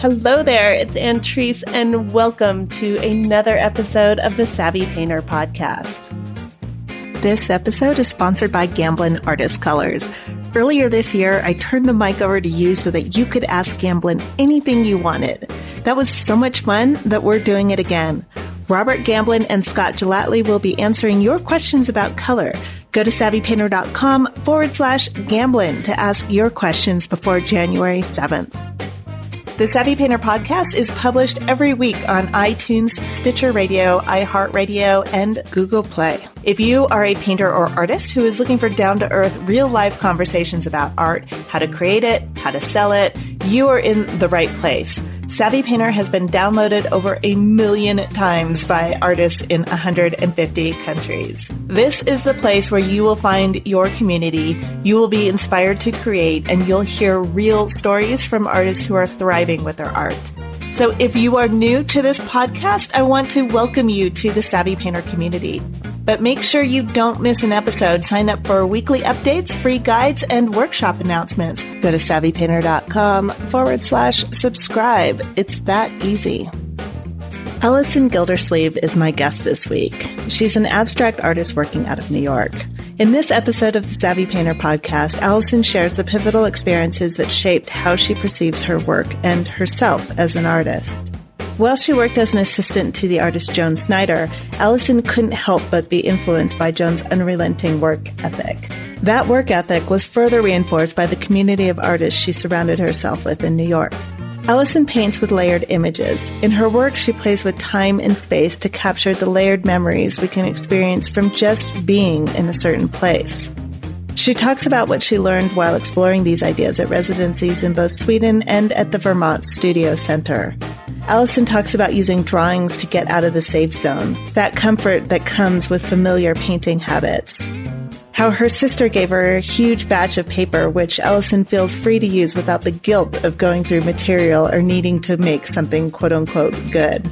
Hello there, it's Antrese, and welcome to another episode of the Savvy Painter Podcast. This episode is sponsored by Gamblin Artist Colors. Earlier this year, I turned the mic over to you so that you could ask Gamblin anything you wanted. That was so much fun that we're doing it again. Robert Gamblin and Scott Gellatly will be answering your questions about color. Go to SavvyPainter.com/Gamblin to ask your questions before January 7th. The Savvy Painter Podcast is published every week on iTunes, Stitcher Radio, iHeartRadio, and Google Play. If you are a painter or artist who is looking for down-to-earth, real-life conversations about art, how to create it, how to sell it, you are in the right place. Savvy Painter has been downloaded over 1 million times by artists in 150 countries. This is the place where you will find your community, you will be inspired to create, and you'll hear real stories from artists who are thriving with their art. So if you are new to this podcast, I want to welcome you to the Savvy Painter community. But make sure you don't miss an episode. Sign up for weekly updates, free guides, and workshop announcements. Go to SavvyPainter.com/subscribe. It's that easy. Allison Gildersleeve is my guest this week. She's an abstract artist working out of New York. In this episode of the Savvy Painter Podcast, Allison shares the pivotal experiences that shaped how she perceives her work and herself as an artist. While she worked as an assistant to the artist Joan Snyder, Allison couldn't help but be influenced by Joan's unrelenting work ethic. That work ethic was further reinforced by the community of artists she surrounded herself with in New York. Allison paints with layered images. In her work, she plays with time and space to capture the layered memories we can experience from just being in a certain place. She talks about what she learned while exploring these ideas at residencies in both Sweden and at the Vermont Studio Center. Allison talks about using drawings to get out of the safe zone, that comfort that comes with familiar painting habits. How her sister gave her a huge batch of paper, which Allison feels free to use without the guilt of going through material or needing to make something quote-unquote good.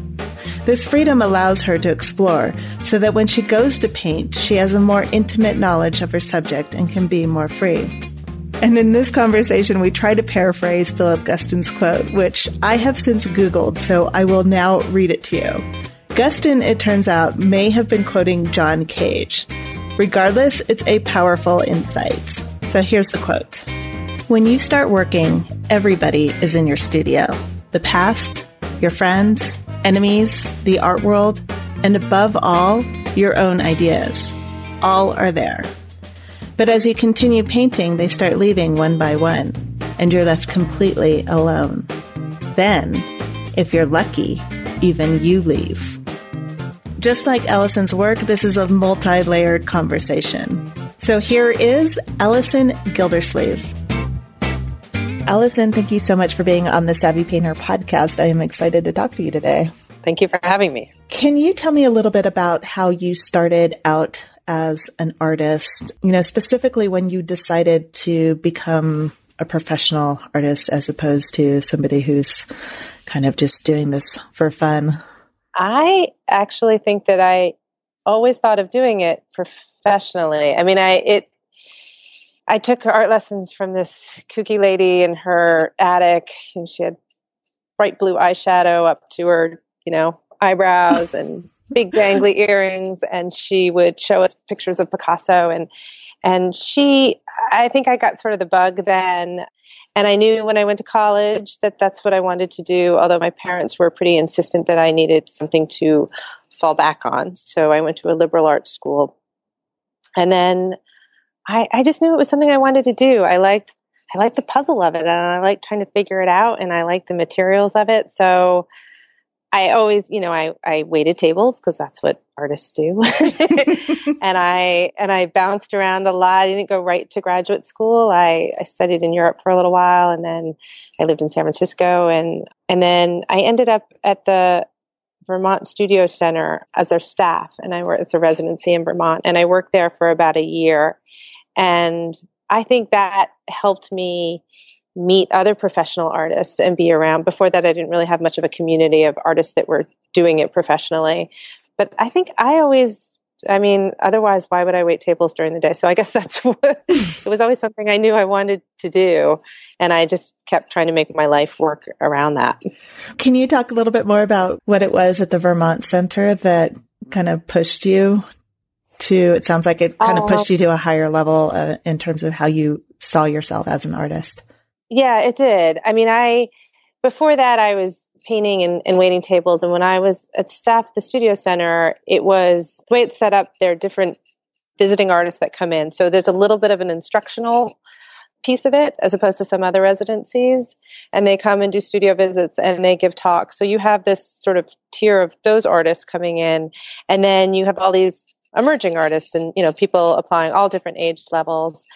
This freedom allows her to explore, so that when she goes to paint, she has a more intimate knowledge of her subject and can be more free. And in this conversation, we try to paraphrase Philip Guston's quote, which I have since Googled, so I will now read it to you. Guston, it turns out, may have been quoting John Cage. Regardless, it's a powerful insight. So here's the quote. When you start working, everybody is in your studio. The past, your friends, enemies, the art world, and above all, your own ideas. All are there. But as you continue painting, they start leaving one by one, and you're left completely alone. Then, if you're lucky, even you leave. Just like Allison's work, this is a multi-layered conversation. So here is Allison Gildersleeve. Allison, thank you so much for being on the Savvy Painter Podcast. I am excited to talk to you today. Thank you for having me. Can you tell me a little bit about how you started out as an artist, you know, specifically when you decided to become a professional artist as opposed to somebody who's kind of just doing this for fun? I actually think that I always thought of doing it professionally. I mean, I took art lessons from this kooky lady in her attic, and she had bright blue eyeshadow up to her, you know, eyebrows and big dangly earrings, and she would show us pictures of Picasso, and she, I think I got sort of the bug then, and I knew when I went to college that that's what I wanted to do, although my parents were pretty insistent that I needed something to fall back on. So I went to a liberal arts school, and then I just knew it was something I wanted to do. I liked the puzzle of it, and I liked trying to figure it out, and I liked the materials of it. So I always, you know, I waited tables because that's what artists do. and I bounced around a lot. I didn't go right to graduate school. I studied in Europe for a little while, and then I lived in San Francisco, and then I ended up at the Vermont Studio Center as their staff, and it's a residency in Vermont, and I worked there for about a year. And I think that helped me meet other professional artists and be around. Before that, I didn't really have much of a community of artists that were doing it professionally. But I think I always I mean, otherwise, why would I wait tables during the day? So I guess that's what it was always something I knew I wanted to do. And I just kept trying to make my life work around that. Can you talk a little bit more about what it was at the Vermont Center that kind of pushed you to, it sounds like it kind of pushed you to a higher level in terms of how you saw yourself as an artist? Yeah, it did. I mean, before that, I was painting and waiting tables. And when I was at staff at the Studio Center, it was the way it's set up. There are different visiting artists that come in. So there's a little bit of an instructional piece of it as opposed to some other residencies. And they come and do studio visits and they give talks. So you have this sort of tier of those artists coming in. And then you have all these emerging artists and, you know, people applying all different age levels.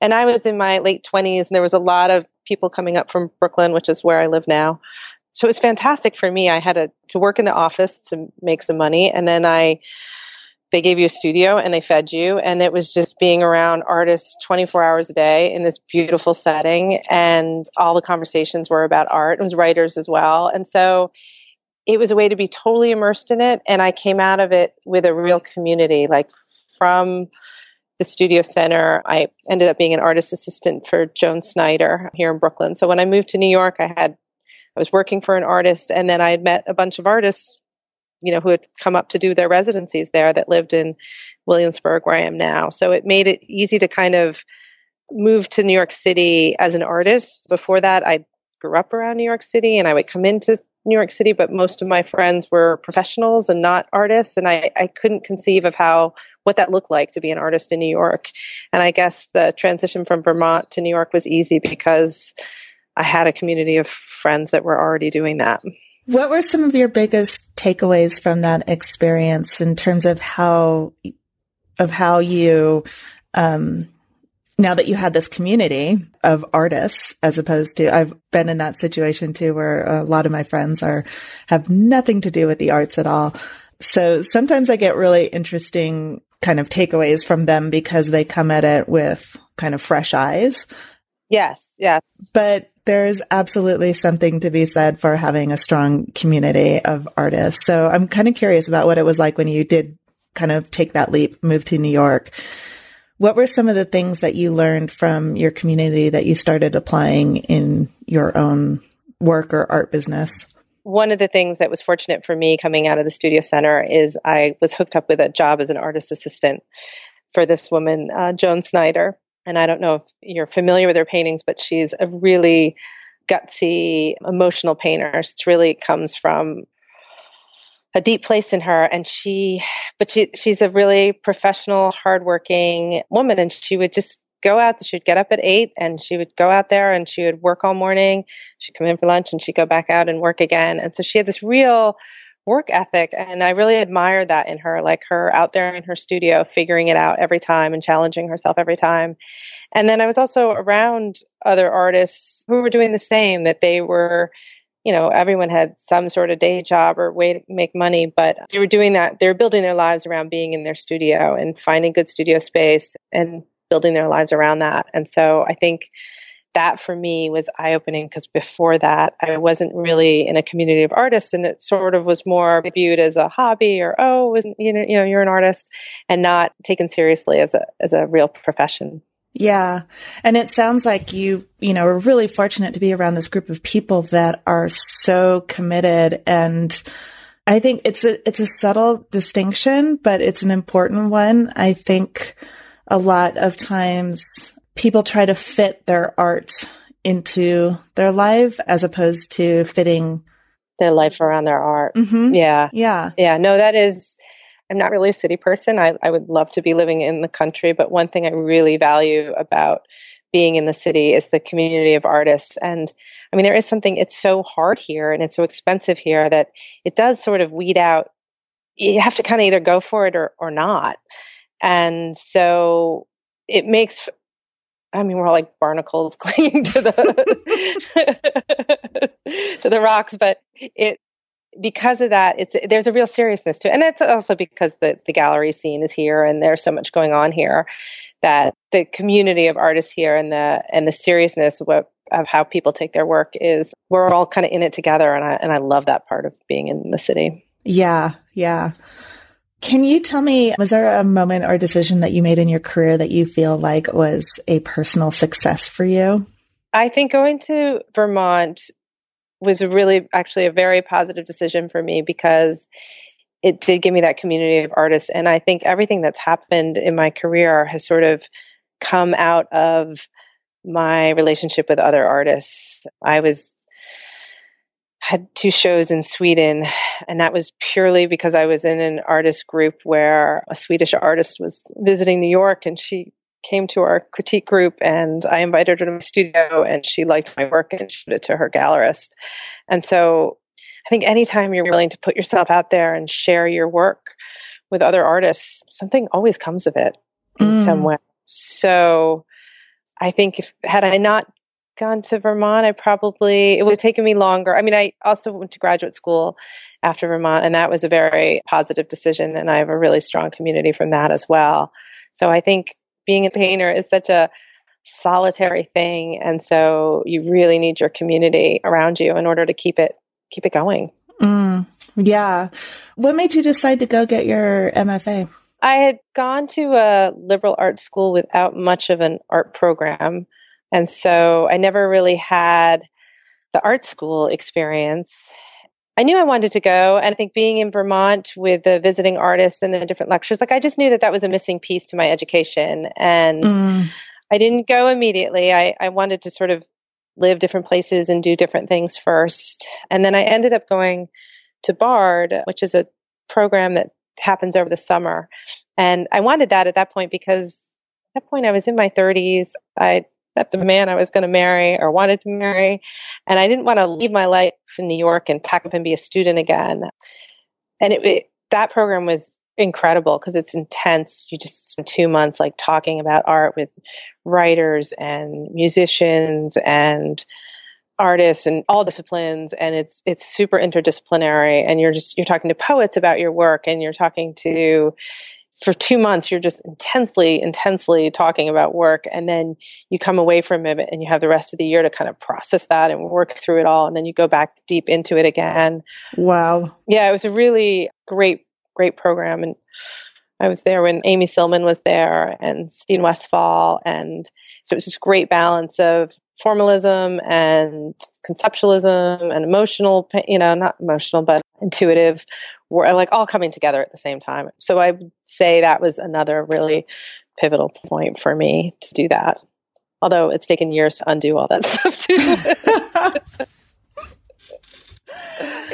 And I was in my late 20s, and there was a lot of people coming up from Brooklyn, which is where I live now. So it was fantastic for me. I had to work in the office to make some money, and then they gave you a studio, and they fed you, and it was just being around artists 24 hours a day in this beautiful setting, and all the conversations were about art. It was writers as well, and so it was a way to be totally immersed in it, and I came out of it with a real community, like from the Studio Center. I ended up being an artist assistant for Joan Snyder here in Brooklyn. So when I moved to New York, I was working for an artist, and then I had met a bunch of artists, you know, who had come up to do their residencies there that lived in Williamsburg, where I am now. So it made it easy to kind of move to New York City as an artist. Before that, I grew up around New York City, and I would come into New York City, but most of my friends were professionals and not artists. And I couldn't conceive of what that looked like to be an artist in New York. And I guess the transition from Vermont to New York was easy because I had a community of friends that were already doing that. What were some of your biggest takeaways from that experience in terms of how you, now that you had this community of artists, as opposed to, I've been in that situation too, where a lot of my friends have nothing to do with the arts at all. So sometimes I get really interesting kind of takeaways from them because they come at it with kind of fresh eyes. Yes, yes. But there's absolutely something to be said for having a strong community of artists. So I'm kind of curious about what it was like when you did kind of take that leap, move to New York. What were some of the things that you learned from your community that you started applying in your own work or art business? One of the things that was fortunate for me coming out of the Studio Center is I was hooked up with a job as an artist assistant for this woman, Joan Snyder. And I don't know if you're familiar with her paintings, but she's a really gutsy, emotional painter. It really comes from a deep place in her, and she's a really professional, hardworking woman, and she would just she'd get up at 8 and she would go out there and she would work all morning. She'd come in for lunch and she'd go back out and work again. And so she had this real work ethic, and I really admired that in her, like her out there in her studio, figuring it out every time and challenging herself every time. And then I was also around other artists who were doing the same, that they were, you know, everyone had some sort of day job or way to make money, but they were doing that. They were building their lives around being in their studio and finding good studio space and building their lives around that. And so I think that for me was eye-opening, because before that, I wasn't really in a community of artists, and it sort of was more viewed as a hobby or, you're an artist, and not taken seriously as a real profession. Yeah. And it sounds like you are really fortunate to be around this group of people that are so committed. And I think it's a subtle distinction, but it's an important one. I think a lot of times people try to fit their art into their life as opposed to fitting their life around their art. Mm-hmm. Yeah. Yeah. Yeah. No, I'm not really a city person. I would love to be living in the country, but one thing I really value about being in the city is the community of artists. And I mean, there is something, it's so hard here and it's so expensive here that it does sort of weed out. You have to kind of either go for it or not. And so it makes, I mean, we're all like barnacles clinging to the, to the rocks, but because of that, there's a real seriousness to it. And that's also because the gallery scene is here and there's so much going on here, that the community of artists here and the seriousness of how people take their work is, we're all kind of in it together. And I love that part of being in the city. Yeah. Yeah. Can you tell me, was there a moment or decision that you made in your career that you feel like was a personal success for you? I think going to Vermont was really actually a very positive decision for me, because it did give me that community of artists. And I think everything that's happened in my career has sort of come out of my relationship with other artists. I had two shows in Sweden, and that was purely because I was in an artist group where a Swedish artist was visiting New York, and she came to our critique group, and I invited her to my studio, and she liked my work and showed it to her gallerist. And so I think anytime you're willing to put yourself out there and share your work with other artists, something always comes of it in some way. So I think had I not gone to Vermont, it would have taken me longer. I mean, I also went to graduate school after Vermont, and that was a very positive decision. And I have a really strong community from that as well. So I think being a painter is such a solitary thing. And so you really need your community around you in order to keep it going. Yeah. What made you decide to go get your MFA? I had gone to a liberal arts school without much of an art program. And so I never really had the art school experience. I knew I wanted to go. And I think being in Vermont with the visiting artists and the different lectures, like I just knew that was a missing piece to my education. And I didn't go immediately. I wanted to sort of live different places and do different things first. And then I ended up going to Bard, which is a program that happens over the summer. And I wanted that at that point, because at that point I was in my 30s. I met the man I was going to marry or wanted to marry. And I didn't want to leave my life in New York and pack up and be a student again. And that program was incredible because it's intense. You just spend 2 months like talking about art with writers and musicians and artists and all disciplines, and it's super interdisciplinary, and you're talking to poets about your work, and you're talking to, for 2 months you're just intensely talking about work, and then you come away from it and you have the rest of the year to kind of process that and work through it all, and then you go back deep into it again. Wow. Yeah, it was a really great program, and I was there when Amy Silman was there and Steen Westfall, and so it was just great balance of formalism and conceptualism and emotional, not emotional, but intuitive, were like all coming together at the same time. So I would say that was another really pivotal point for me to do that. Although it's taken years to undo all that stuff too.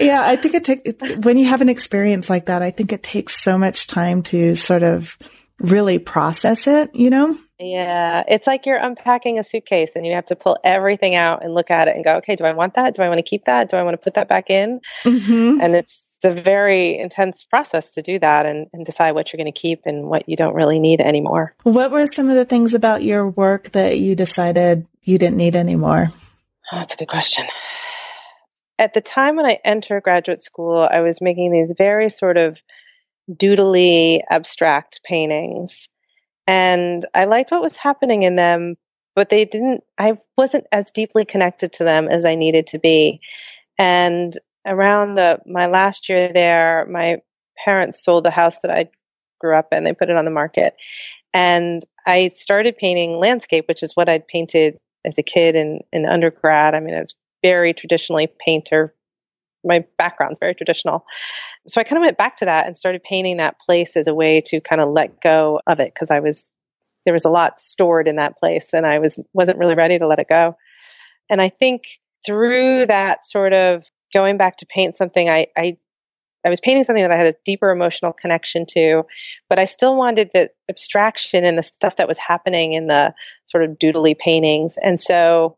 Yeah, I think when you have an experience like that, I think it takes so much time to sort of really process it, Yeah, it's like you're unpacking a suitcase and you have to pull everything out and look at it and go, okay, do I want that? Do I want to keep that? Do I want to put that back in? Mm-hmm. And it's a very intense process to do that and decide what you're going to keep and what you don't really need anymore. What were some of the things about your work that you decided you didn't need anymore? Oh, that's a good question. At the time when I entered graduate school, I was making these very sort of doodly abstract paintings. And I liked what was happening in them, but I wasn't as deeply connected to them as I needed to be. And around my last year there, my parents sold the house that I grew up in. They put it on the market. And I started painting landscape, which is what I'd painted as a kid and in undergrad. I mean, I was very traditionally painter. My background's very traditional. So I kind of went back to that and started painting that place as a way to kind of let go of it, because there was a lot stored in that place, and I wasn't really ready to let it go. And I think through that sort of going back to paint something, I was painting something that I had a deeper emotional connection to, but I still wanted the abstraction and the stuff that was happening in the sort of doodly paintings. And so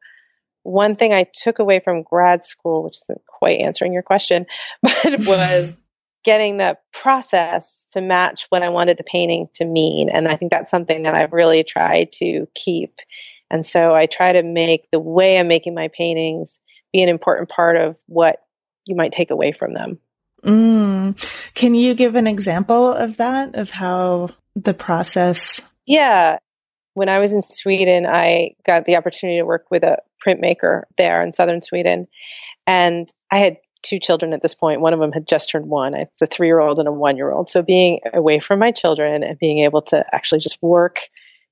one thing I took away from grad school, which isn't quite answering your question, but was getting the process to match what I wanted the painting to mean. And I think that's something that I've really tried to keep. And so I try to make the way I'm making my paintings be an important part of what you might take away from them. Can you give an example of that, of how the process? Yeah. When I was in Sweden, I got the opportunity to work with a printmaker there in southern Sweden. And I had two children at this point. One of them had just turned one. It's a 3-year-old and a 1-year-old. So being away from my children and being able to actually just work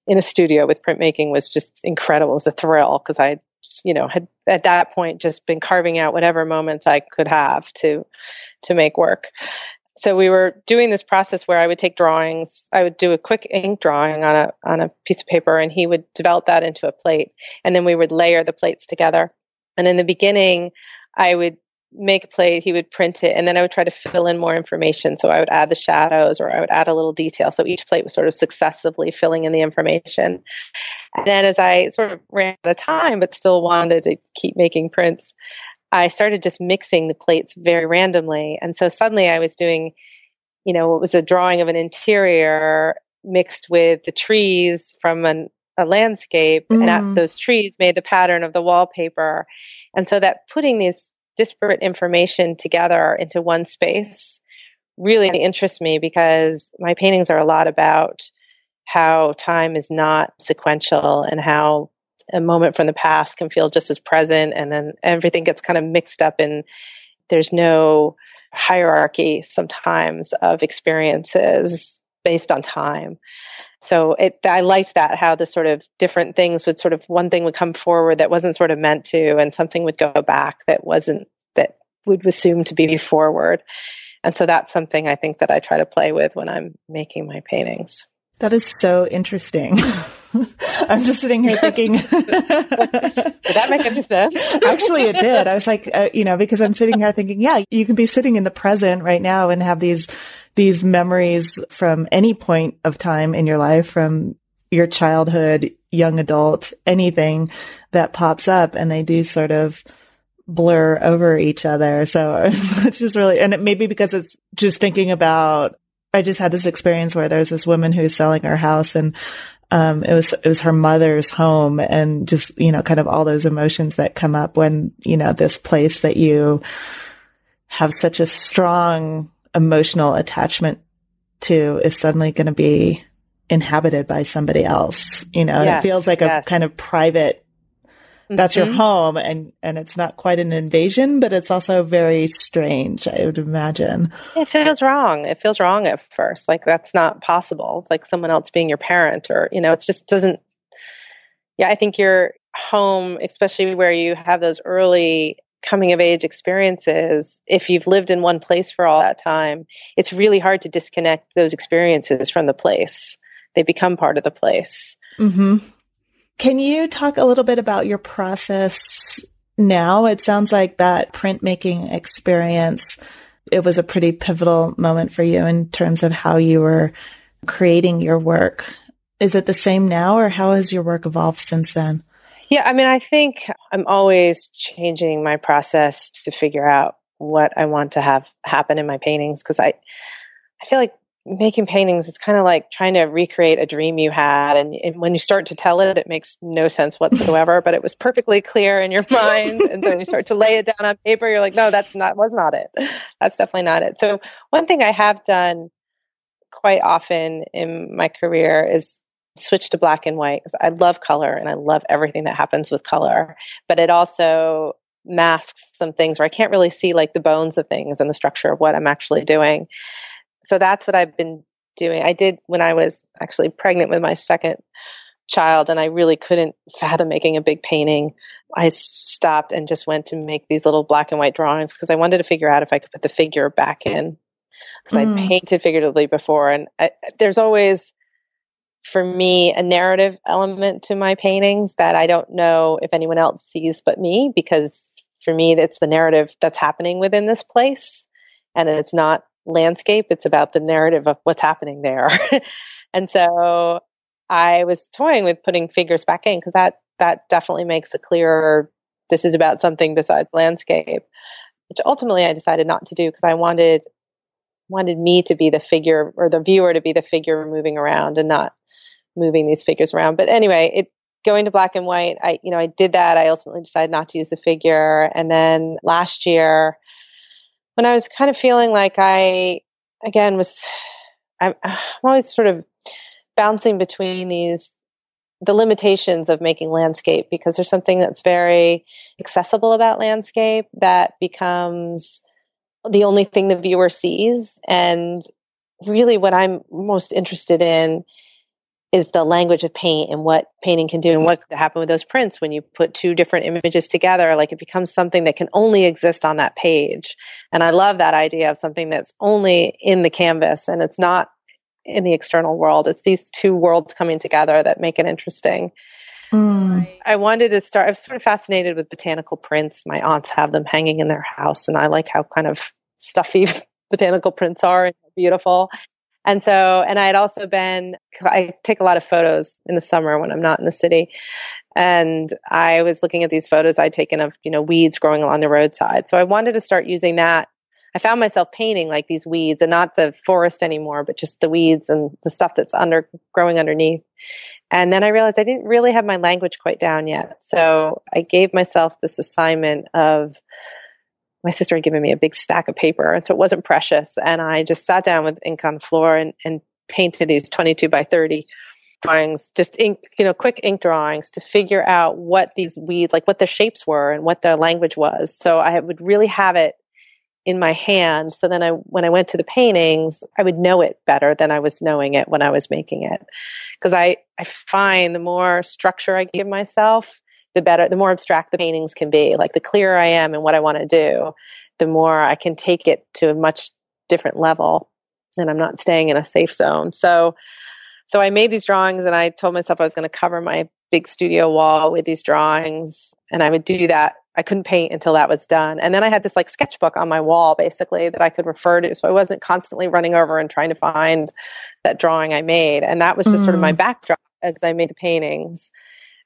in a studio with printmaking was just incredible. It was a thrill because I, you know, had at that point just been carving out whatever moments I could have to make work. So we were doing this process where I would take drawings. I would do a quick ink drawing on a piece of paper, and he would develop that into a plate. And then we would layer the plates together. And in the beginning, I would make a plate, he would print it, and then I would try to fill in more information. So I would add the shadows, or I would add a little detail. So each plate was sort of successively filling in the information. And then as I sort of ran out of time, but still wanted to keep making prints, I started just mixing the plates very randomly. And so suddenly I was doing, you know, it was a drawing of an interior mixed with the trees from a landscape, and at those trees made the pattern of the wallpaper. And so that putting these disparate information together into one space really interests me, because my paintings are a lot about how time is not sequential and how a moment from the past can feel just as present, and then everything gets kind of mixed up and there's no hierarchy sometimes of experiences based on time. So I liked that, how the sort of different things would sort of, one thing would come forward that wasn't sort of meant to, and something would go back that would assume to be forward. And so that's something I think that I try to play with when I'm making my paintings. That is so interesting. I'm just sitting here thinking. Did that make any sense? Actually, it did. I was like, because I'm sitting here thinking, yeah, you can be sitting in the present right now and have these memories from any point of time in your life, from your childhood, young adult, anything that pops up, and they do sort of blur over each other. So it's just really, and it may be because it's just thinking about, I just had this experience where there's this woman who's selling her house, and it was her mother's home, and just, you know, kind of all those emotions that come up when, you know, this place that you have such a strong emotional attachment to is suddenly going to be inhabited by somebody else, you know, and yes, it feels like a kind of private, that's your home, and it's not quite an invasion, but it's also very strange, I would imagine. It feels wrong. It feels wrong at first. Like, that's not possible. It's like someone else being your parent, or, you know, it just doesn't. Yeah, I think your home, especially where you have those early coming of age experiences, if you've lived in one place for all that time, it's really hard to disconnect those experiences from the place. They become part of the place. Mm-hmm. Can you talk a little bit about your process now? It sounds like that printmaking experience, it was a pretty pivotal moment for you in terms of how you were creating your work. Is it the same now, or how has your work evolved since then? Yeah, I mean, I think I'm always changing my process to figure out what I want to have happen in my paintings, because I feel like making paintings, it's kind of like trying to recreate a dream you had. And when you start to tell it, it makes no sense whatsoever, but it was perfectly clear in your mind. And then you start to lay it down on paper, you're like, no, that was not it. That's definitely not it. So one thing I have done quite often in my career is switch to black and white. I love color and I love everything that happens with color, but it also masks some things where I can't really see like the bones of things and the structure of what I'm actually doing. So that's what I've been doing. I did when I was actually pregnant with my second child, and I really couldn't fathom making a big painting. I stopped and just went to make these little black and white drawings, because I wanted to figure out if I could put the figure back in, because I'd painted figuratively before. And there's always, for me, a narrative element to my paintings that I don't know if anyone else sees but me, because for me, it's the narrative that's happening within this place, and it's not landscape, it's about the narrative of what's happening there. And so I was toying with putting figures back in, because that definitely makes a clearer, this is about something besides landscape, which ultimately I decided not to do, because I wanted me to be the figure, or the viewer to be the figure moving around and not moving these figures around. But anyway, going to black and white, I did that. I ultimately decided not to use the figure. And then last year, when I was kind of feeling like I'm always sort of bouncing between the limitations of making landscape, because there's something that's very accessible about landscape that becomes the only thing the viewer sees. And really what I'm most interested in is the language of paint and what painting can do and what happened with those prints when you put two different images together. Like, it becomes something that can only exist on that page. And I love that idea of something that's only in the canvas and it's not in the external world. It's these two worlds coming together that make it interesting. Mm. I wanted to start, I was sort of fascinated with botanical prints. My aunts have them hanging in their house, and I like how kind of stuffy botanical prints are and beautiful. And so, and I had also been, I take a lot of photos in the summer when I'm not in the city. And I was looking at these photos I'd taken of, you know, weeds growing along the roadside. So I wanted to start using that. I found myself painting like these weeds, and not the forest anymore, but just the weeds and the stuff that's under growing underneath. And then I realized I didn't really have my language quite down yet. So I gave myself this assignment of, my sister had given me a big stack of paper, and so it wasn't precious. And I just sat down with ink on the floor and painted these 22 by 30 drawings, just ink, you know, quick ink drawings to figure out what these weeds, like what the shapes were and what their language was. So I would really have it in my hand. So then when I went to the paintings, I would know it better than I was knowing it when I was making it. Because I find the more structure I give myself, the better, the more abstract the paintings can be. Like, the clearer I am in what I want to do, the more I can take it to a much different level, and I'm not staying in a safe zone. So I made these drawings, and I told myself I was going to cover my big studio wall with these drawings, and I would do that. I couldn't paint until that was done. And then I had this like sketchbook on my wall, basically, that I could refer to. So I wasn't constantly running over and trying to find that drawing I made. And that was just sort of my backdrop as I made the paintings.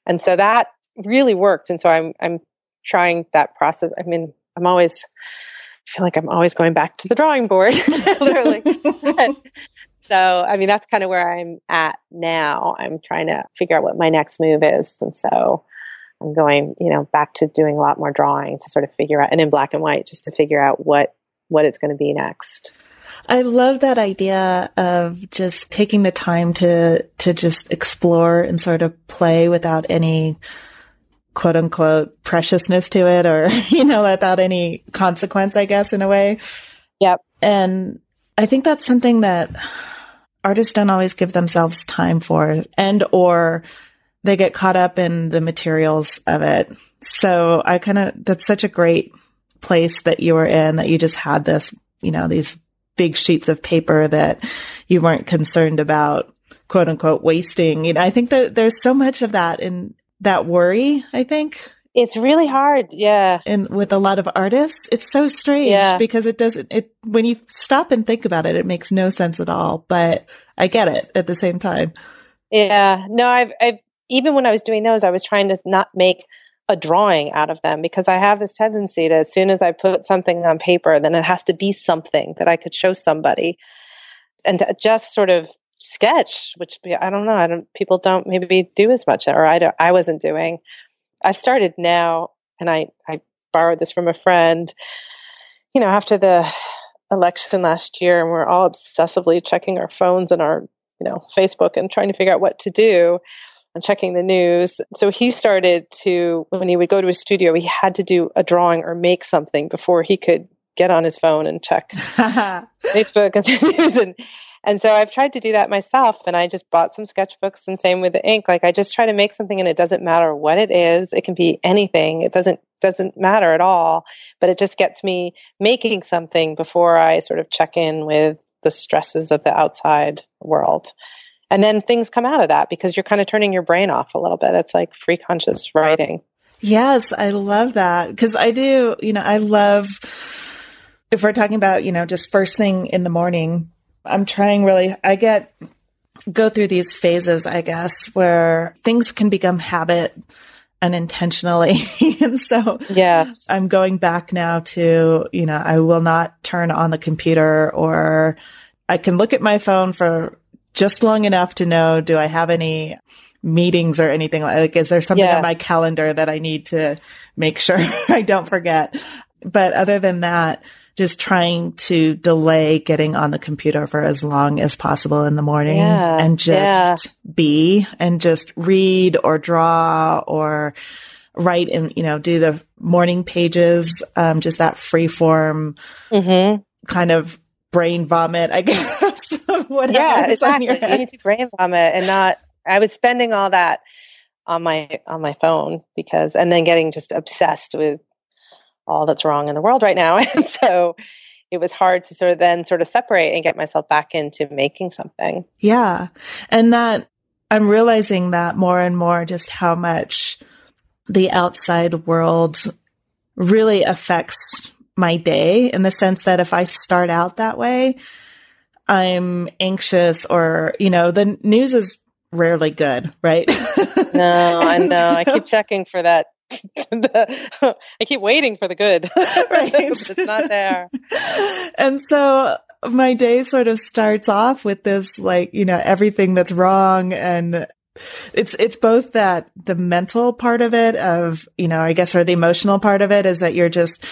And so that really worked. And so I'm trying that process. I mean, I feel like I'm always going back to the drawing board. Literally. So, I mean, that's kind of where I'm at now. I'm trying to figure out what my next move is. And so I'm going, you know, back to doing a lot more drawing to sort of figure out, and in black and white, just to figure out what it's going to be next. I love that idea of just taking the time to just explore and sort of play without any quote unquote preciousness to it, or, you know, without any consequence, I guess, in a way. Yep. And I think that's something that artists don't always give themselves time for, and or they get caught up in the materials of it. So that's such a great place that you were in, that you just had this, you know, these big sheets of paper that you weren't concerned about, quote unquote, wasting. You know, I think that there's so much of that in that worry, I think. It's really hard. Yeah. And with a lot of artists, it's so strange because when you stop and think about it, it makes no sense at all, but I get it at the same time. Yeah. No, I've even when I was doing those, I was trying to not make a drawing out of them, because I have this tendency to, as soon as I put something on paper, then it has to be something that I could show somebody, and to just sort of sketch, which I don't know. People don't maybe do as much, or I wasn't doing. I've started now, and I borrowed this from a friend, you know, after the election last year, and we're all obsessively checking our phones and our, you know, Facebook and trying to figure out what to do. I'm checking the news. So he started to, when he would go to his studio, he had to do a drawing or make something before he could get on his phone and check Facebook and the news. And so I've tried to do that myself. And I just bought some sketchbooks, and same with the ink. Like, I just try to make something, and it doesn't matter what it is. It can be anything. It doesn't matter at all, but it just gets me making something before I sort of check in with the stresses of the outside world. And then things come out of that, because you're kind of turning your brain off a little bit. It's like free conscious writing. Yes, I love that. Because I do, you know, I love, if we're talking about, you know, just first thing in the morning, I'm trying really, go through these phases, I guess, where things can become habit unintentionally. And so yes. I'm going back now to, you know, I will not turn on the computer, or I can look at my phone for just long enough to know, do I have any meetings or anything? Like, is there something on my calendar that I need to make sure I don't forget? But other than that, just trying to delay getting on the computer for as long as possible in the morning and just be, and just read or draw or write and, you know, do the morning pages, just that free form kind of brain vomit, I guess. Exactly. On your head. You need to brain vomit and not, I was spending all that on my phone because, and then getting just obsessed with all that's wrong in the world right now. And so it was hard to sort of then sort of separate and get myself back into making something. Yeah. And that I'm realizing that more and more, just how much the outside world really affects my day, in the sense that if I start out that way, I'm anxious, or, you know, the news is rarely good, right? No, I know. So, I keep checking for that. I keep waiting for the good. Right. It's not there. And so my day sort of starts off with this, like, you know, everything that's wrong. And it's both that the mental part of it of, you know, I guess, or the emotional part of it is that you're just,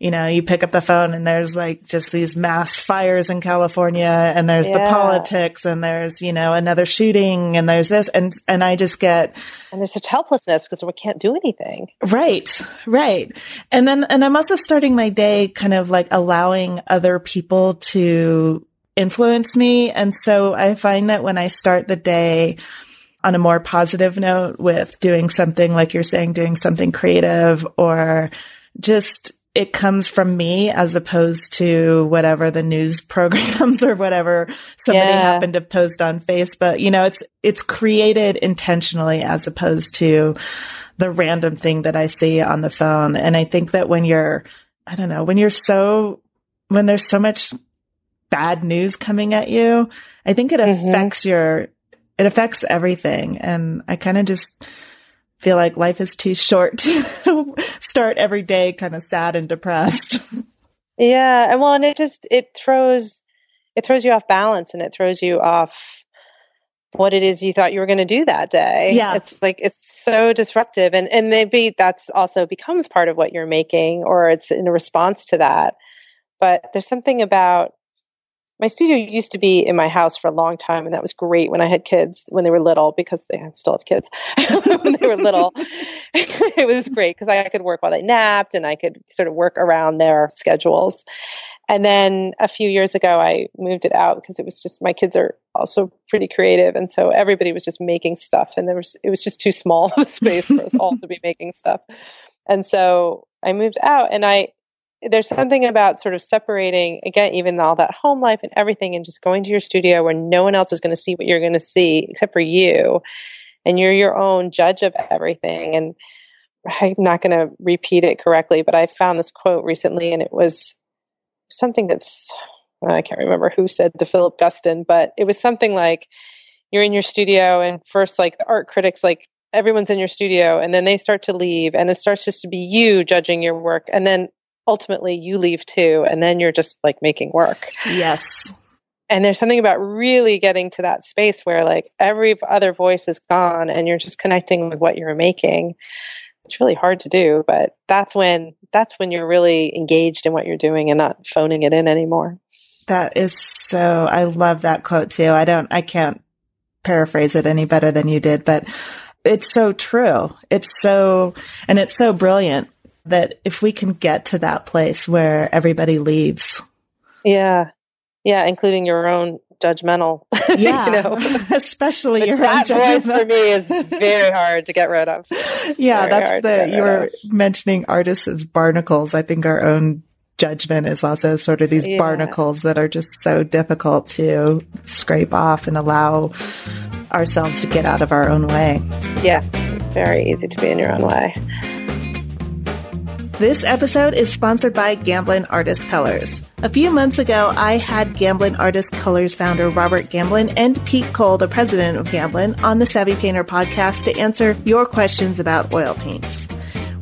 you know, you pick up the phone and there's like just these mass fires in California, and there's the politics, and there's, you know, another shooting, and there's this, and I just get, and there's such helplessness because we can't do anything. Right. Right. And then, and I'm also starting my day kind of like allowing other people to influence me. And so I find that when I start the day on a more positive note with doing something, like you're saying, doing something creative, or just, it comes from me as opposed to whatever the news programs or whatever somebody happened to post on Facebook. You know, it's created intentionally as opposed to the random thing that I see on the phone. And I think that when you're, I don't know, when you're so, when there's so much bad news coming at you, I think it affects it affects everything. And I kind of just feel like life is too short to start every day kind of sad and depressed. Yeah. And well, and it just, it throws you off balance, and it throws you off what it is you thought you were going to do that day. Yeah. It's like, it's so disruptive, and maybe that's also becomes part of what you're making, or it's in response to that. But there's something about, my studio used to be in my house for a long time, and that was great when I had kids, when they were little, because I still have kids. When they were little, it was great because I could work while they napped, and I could sort of work around their schedules. And then a few years ago, I moved it out because it was just, my kids are also pretty creative, and so everybody was just making stuff, and it was just too small of a space for us all to be making stuff. And so I moved out, and there's something about sort of separating, again, even all that home life and everything, and just going to your studio where no one else is going to see what you're going to see except for you. And you're your own judge of everything. And I'm not going to repeat it correctly, but I found this quote recently, and it was something that's, well, I can't remember who said, to Philip Guston, but it was something like, you're in your studio, and first, like, the art critics, like, everyone's in your studio, and then they start to leave, and it starts just to be you judging your work. And then ultimately you leave too, and then you're just like making work. Yes. And there's something about really getting to that space where, like, every other voice is gone, and you're just connecting with what you're making. It's really hard to do, but that's when you're really engaged in what you're doing and not phoning it in anymore. That is so, I love that quote too. I can't paraphrase it any better than you did, but it's so true. And it's so brilliant. That if we can get to that place where everybody leaves. Yeah. Yeah. Including your own judgmental. Yeah. You know? Especially your own judgmental. That voice for me is very hard to get rid of. Yeah. You were mentioning artists as barnacles. I think our own judgment is also sort of these barnacles that are just so difficult to scrape off and allow ourselves to get out of our own way. Yeah. It's very easy to be in your own way. This episode is sponsored by Gamblin Artist Colors. A few months ago, I had Gamblin Artist Colors founder Robert Gamblin and Pete Cole, the president of Gamblin, on the Savvy Painter podcast to answer your questions about oil paints.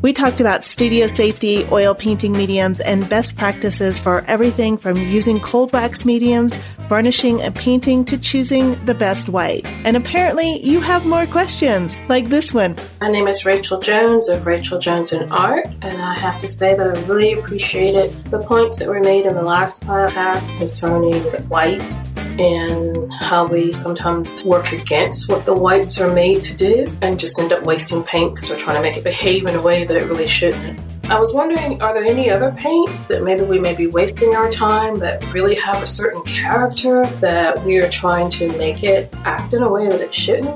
We talked about studio safety, oil painting mediums, and best practices for everything from using cold wax mediums, varnishing a painting, to choosing the best white. And apparently you have more questions, like this one. My name is Rachel Jones of Rachel Jones in Art, and I have to say that I really appreciated the points that were made in the last podcast concerning the whites and how we sometimes work against what the whites are made to do and just end up wasting paint because we're trying to make it behave in a way that it really shouldn't. I was wondering, are there any other paints that maybe we may be wasting our time that really have a certain character that we are trying to make it act in a way that it shouldn't?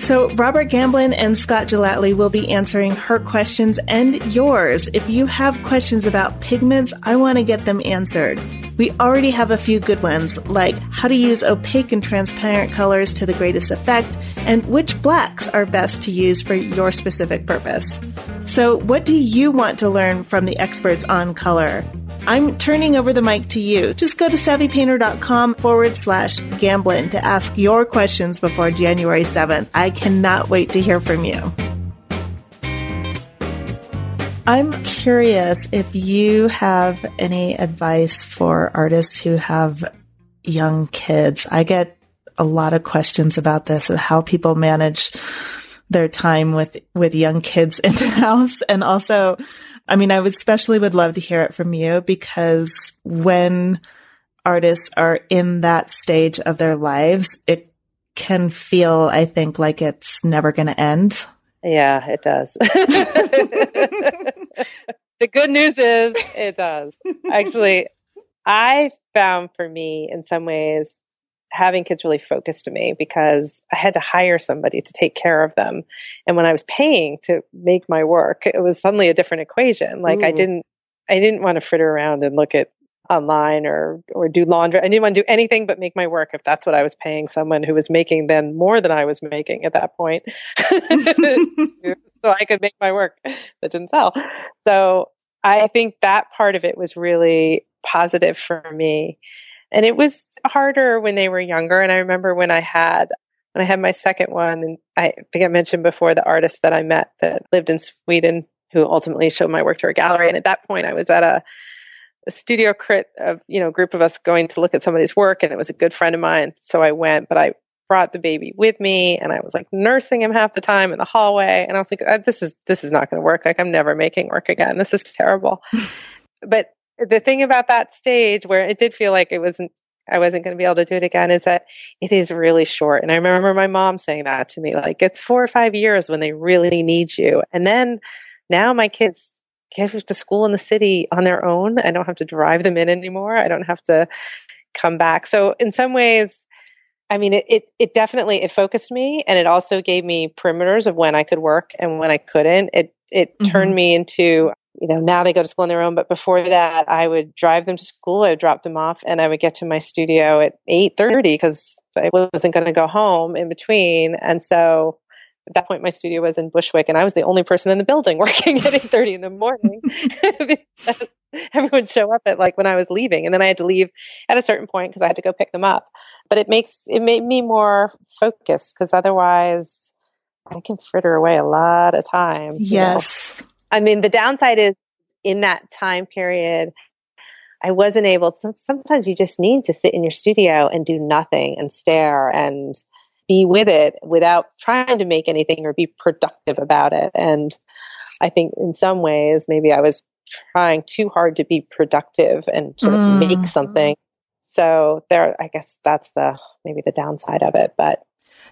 So Robert Gamblin and Scott Gellatly will be answering her questions and yours. If you have questions about pigments, I want to get them answered. We already have a few good ones, like how to use opaque and transparent colors to the greatest effect, and which blacks are best to use for your specific purpose. So what do you want to learn from the experts on color? I'm turning over the mic to you. Just go to SavvyPainter.com/Gamblin to ask your questions before January 7th. I cannot wait to hear from you. I'm curious if you have any advice for artists who have young kids. I get a lot of questions about this, of how people manage their time with young kids in the house. And also, I mean, I would especially love to hear it from you, because when artists are in that stage of their lives, it can feel, I think, like it's never going to end. Yeah, it does. The good news is it does. Actually, I found for me in some ways, having kids really focused me because I had to hire somebody to take care of them. And when I was paying to make my work, it was suddenly a different equation. Like I didn't want to fritter around and look at online or do laundry. I didn't want to do anything but make my work if that's what I was paying someone who was making then more than I was making at that point. So I could make my work that didn't sell. So I think that part of it was really positive for me. And it was harder when they were younger. And I remember when I had my second one, and I think I mentioned before the artist that I met that lived in Sweden, who ultimately showed my work to her gallery. And at that point, I was at a studio crit of, group of us going to look at somebody's work, and it was a good friend of mine. So I went, but I brought the baby with me, and I was like nursing him half the time in the hallway. And I was like, this is not going to work. Like, I'm never making work again. This is terrible. But the thing about that stage where it did feel like I wasn't going to be able to do it again is that it is really short. And I remember my mom saying that to me, like, it's 4 or 5 years when they really need you. And then now my kids get to school in the city on their own. I don't have to drive them in anymore. I don't have to come back. So in some ways, I mean, it definitely, it focused me, and it also gave me perimeters of when I could work and when I couldn't. It turned me into, now they go to school on their own, but before that, I would drive them to school, I would drop them off, and I would get to my studio at 8:30 because I wasn't going to go home in between. And so at that point, my studio was in Bushwick, and I was the only person in the building working at 8:30 in the morning. Everyone show up at when I was leaving, and then I had to leave at a certain point because I had to go pick them up. But it made me more focused, because otherwise I can fritter away a lot of time. Yes. I mean, the downside is in that time period, I wasn't able to, sometimes you just need to sit in your studio and do nothing and stare and be with it without trying to make anything or be productive about it. And I think in some ways, maybe I was trying too hard to be productive and sort of make something. So there, I guess that's maybe the downside of it. But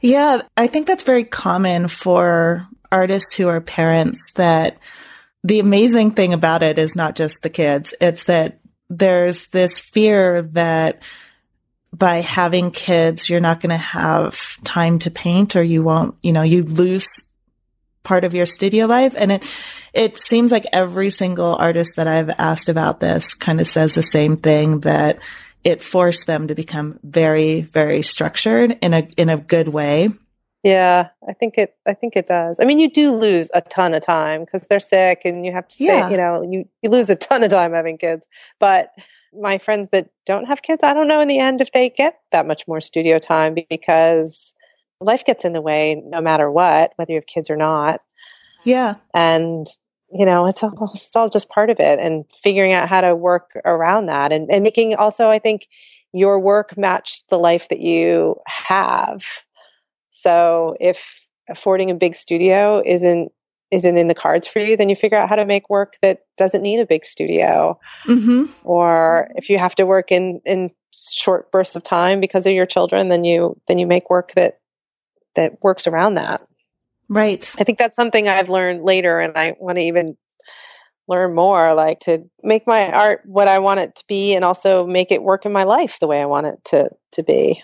yeah, I think that's very common for artists who are parents, that the amazing thing about it is not just the kids. It's that there's this fear that by having kids, you're not going to have time to paint, or you won't, you lose part of your studio life. And it seems like every single artist that I've asked about this kind of says the same thing, that it forced them to become very, very structured in a good way. Yeah, I think it does. I mean, you do lose a ton of time because they're sick and you have to stay, you lose a ton of time having kids. But my friends that don't have kids, I don't know in the end if they get that much more studio time, because life gets in the way no matter what, whether you have kids or not. Yeah. And, it's all just part of it, and figuring out how to work around that, and making also, I think, your work match the life that you have. So if affording a big studio isn't in the cards for you, then you figure out how to make work that doesn't need a big studio. Mm-hmm. Or if you have to work in short bursts of time because of your children, then you make work that works around that. Right. I think that's something I've learned later, and I want to even learn more, like to make my art what I want it to be and also make it work in my life the way I want it to be.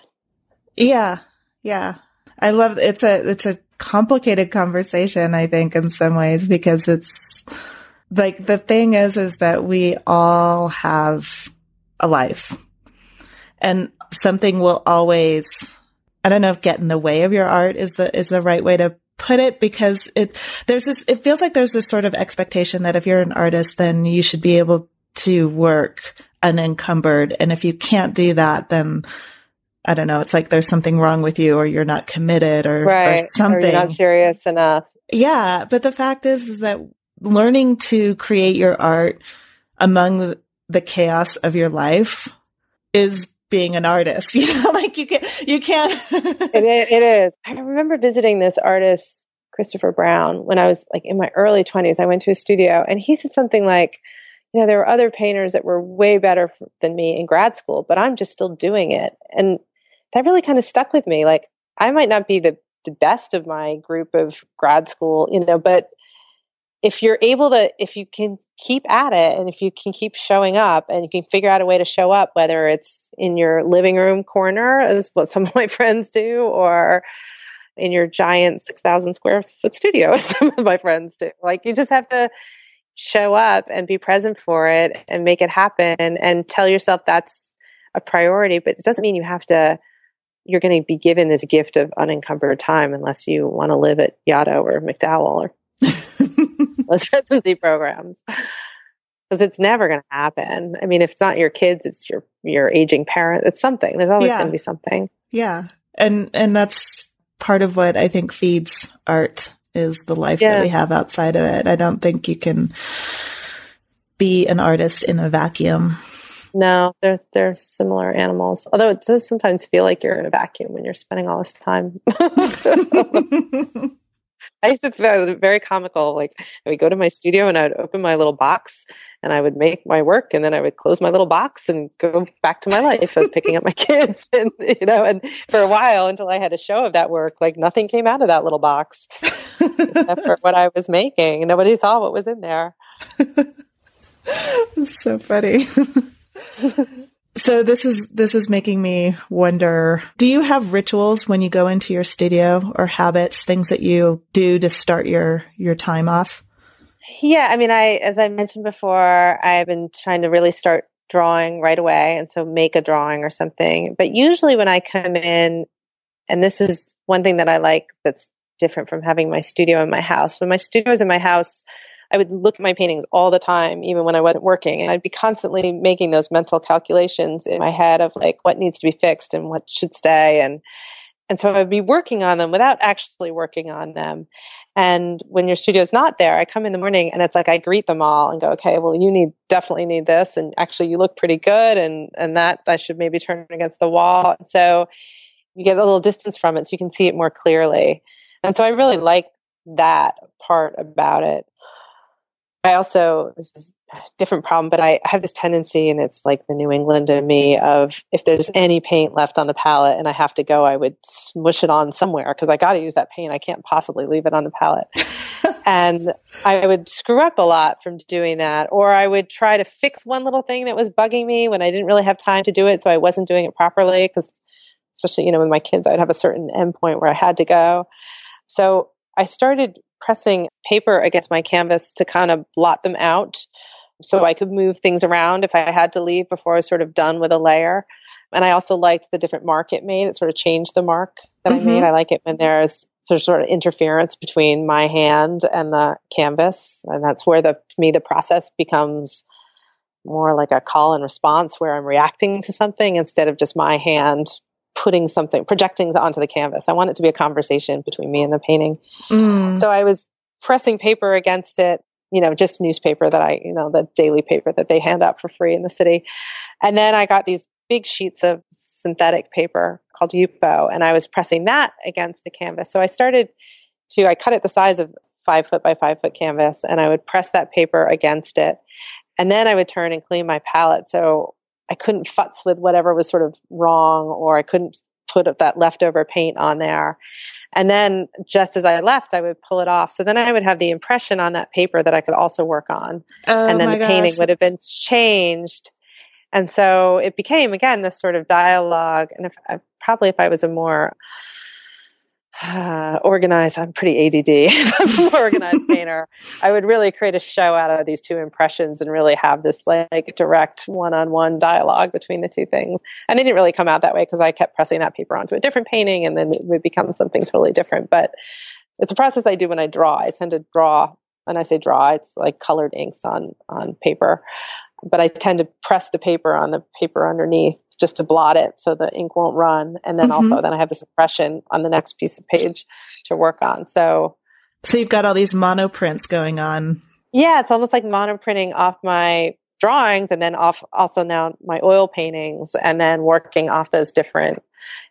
Yeah. Yeah. I love it's a complicated conversation, I think, in some ways, because it's like the thing is that we all have a life, and something will always, I don't know if get in the way of your art is the right way to put it, because it feels like there's this sort of expectation that if you're an artist, then you should be able to work unencumbered. And if you can't do that, then I don't know, it's like there's something wrong with you, or you're not committed, or, right, or something. Or you're not serious enough. Yeah. But the fact is that learning to create your art among the chaos of your life is being an artist, you know, like you can't. It is. I remember visiting this artist, Christopher Brown, when I was like in my early 20s. I went to his studio, and he said something like, you know, there were other painters that were way better than me in grad school, but I'm just still doing it. And that really kind of stuck with me. Like, I might not be the best of my group of grad school, you know, but if you can keep at it, and if you can keep showing up, and you can figure out a way to show up, whether it's in your living room corner, as what some of my friends do, or in your giant 6,000 square foot studio, as some of my friends do. Like, you just have to show up and be present for it and make it happen, and tell yourself that's a priority. But it doesn't mean you're going to be given this gift of unencumbered time unless you want to live at Yaddo or MacDowell or those residency programs, because it's never going to happen. I mean, if it's not your kids, it's your aging parent. It's something. There's always going to be something. Yeah. And that's part of what I think feeds art, is the life that we have outside of it. I don't think you can be an artist in a vacuum. No, they're similar animals. Although it does sometimes feel like you're in a vacuum when you're spending all this time. I used to feel very comical. Like, I would go to my studio and I would open my little box and I would make my work, and then I would close my little box and go back to my life of picking up my kids. And, you know, and for a while, until I had a show of that work, like nothing came out of that little box except for what I was making, and nobody saw what was in there. That's so funny. So this is making me wonder, do you have rituals when you go into your studio, or habits, things that you do to start your time off? Yeah. I mean, as I mentioned before, I've been trying to really start drawing right away. And so make a drawing or something. But usually when I come in, and this is one thing that I like that's different from having my studio in my house. When my studio is in my house, I would look at my paintings all the time, even when I wasn't working. And I'd be constantly making those mental calculations in my head of like what needs to be fixed and what should stay. And so I would be working on them without actually working on them. And when your studio's not there, I come in the morning and it's like I greet them all and go, okay, well, you definitely need this. And actually you look pretty good. And that I should maybe turn against the wall. And so you get a little distance from it so you can see it more clearly. And so I really like that part about it. I also, this is a different problem, but I have this tendency, and it's like the New England in me, of if there's any paint left on the palette and I have to go, I would smush it on somewhere because I got to use that paint. I can't possibly leave it on the palette. And I would screw up a lot from doing that. Or I would try to fix one little thing that was bugging me when I didn't really have time to do it. So I wasn't doing it properly because, especially, you know, with my kids, I would have a certain endpoint where I had to go. So I started pressing paper against my canvas to kind of blot them out so I could move things around if I had to leave before I was sort of done with a layer. And I also liked the different mark it made. It sort of changed the mark that I made. I like it when there's sort of interference between my hand and the canvas. And that's where the process becomes more like a call and response, where I'm reacting to something instead of just my hand putting something, projecting onto the canvas. I want it to be a conversation between me and the painting. So I was pressing paper against it, you know, just newspaper that I, you know, the daily paper that they hand out for free in the city. And then I got these big sheets of synthetic paper called Yupo, and I was pressing that against the canvas. So I started to, I cut it the size of 5-foot by 5-foot canvas, and I would press that paper against it. And then I would turn and clean my palette. So I couldn't futz with whatever was sort of wrong, or I couldn't put up that leftover paint on there. And then just as I left, I would pull it off. So then I would have the impression on that paper that I could also work on. Oh, and then the painting would have been changed. And so it became, again, this sort of dialogue. And if I was a more organized, I'm pretty ADD, if I'm a more organized painter, I would really create a show out of these two impressions and really have this like direct one-on-one dialogue between the two things. And it didn't really come out that way because I kept pressing that paper onto a different painting and then it would become something totally different. But it's a process I do when I draw. I tend to draw, when I say draw, it's like colored inks on paper. But I tend to press the paper on the paper underneath just to blot it so the ink won't run. And then also then I have this impression on the next piece of page to work on. So you've got all these monoprints going on. Yeah, it's almost like monoprinting off my drawings and then off also now my oil paintings and then working off those different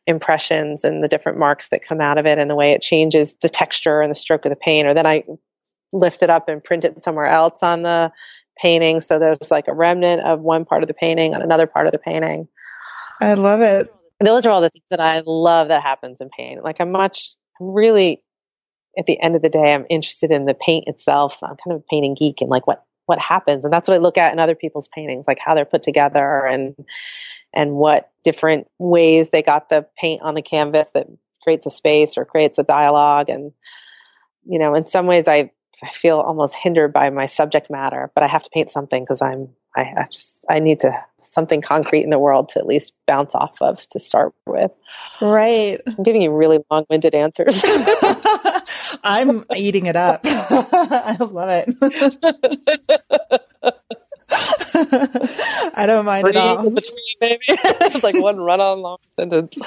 impressions and the different marks that come out of it and the way it changes the texture and the stroke of the paint. Or then I lift it up and print it somewhere else on the painting, so there's like a remnant of one part of the painting on another part of the painting. I love it. Those are all the things that I love that happens in paint. Like I'm really, at the end of the day, I'm interested in the paint itself. I'm kind of a painting geek and like what happens, and that's what I look at in other people's paintings, like how they're put together and what different ways they got the paint on the canvas that creates a space or creates a dialogue. And you know, in some ways I feel almost hindered by my subject matter, but I have to paint something because I need to something concrete in the world to at least bounce off of to start with. Right. I'm giving you really long-winded answers. I'm eating it up. I love it. I don't mind at all. Between, baby. It's like one run-on long sentence.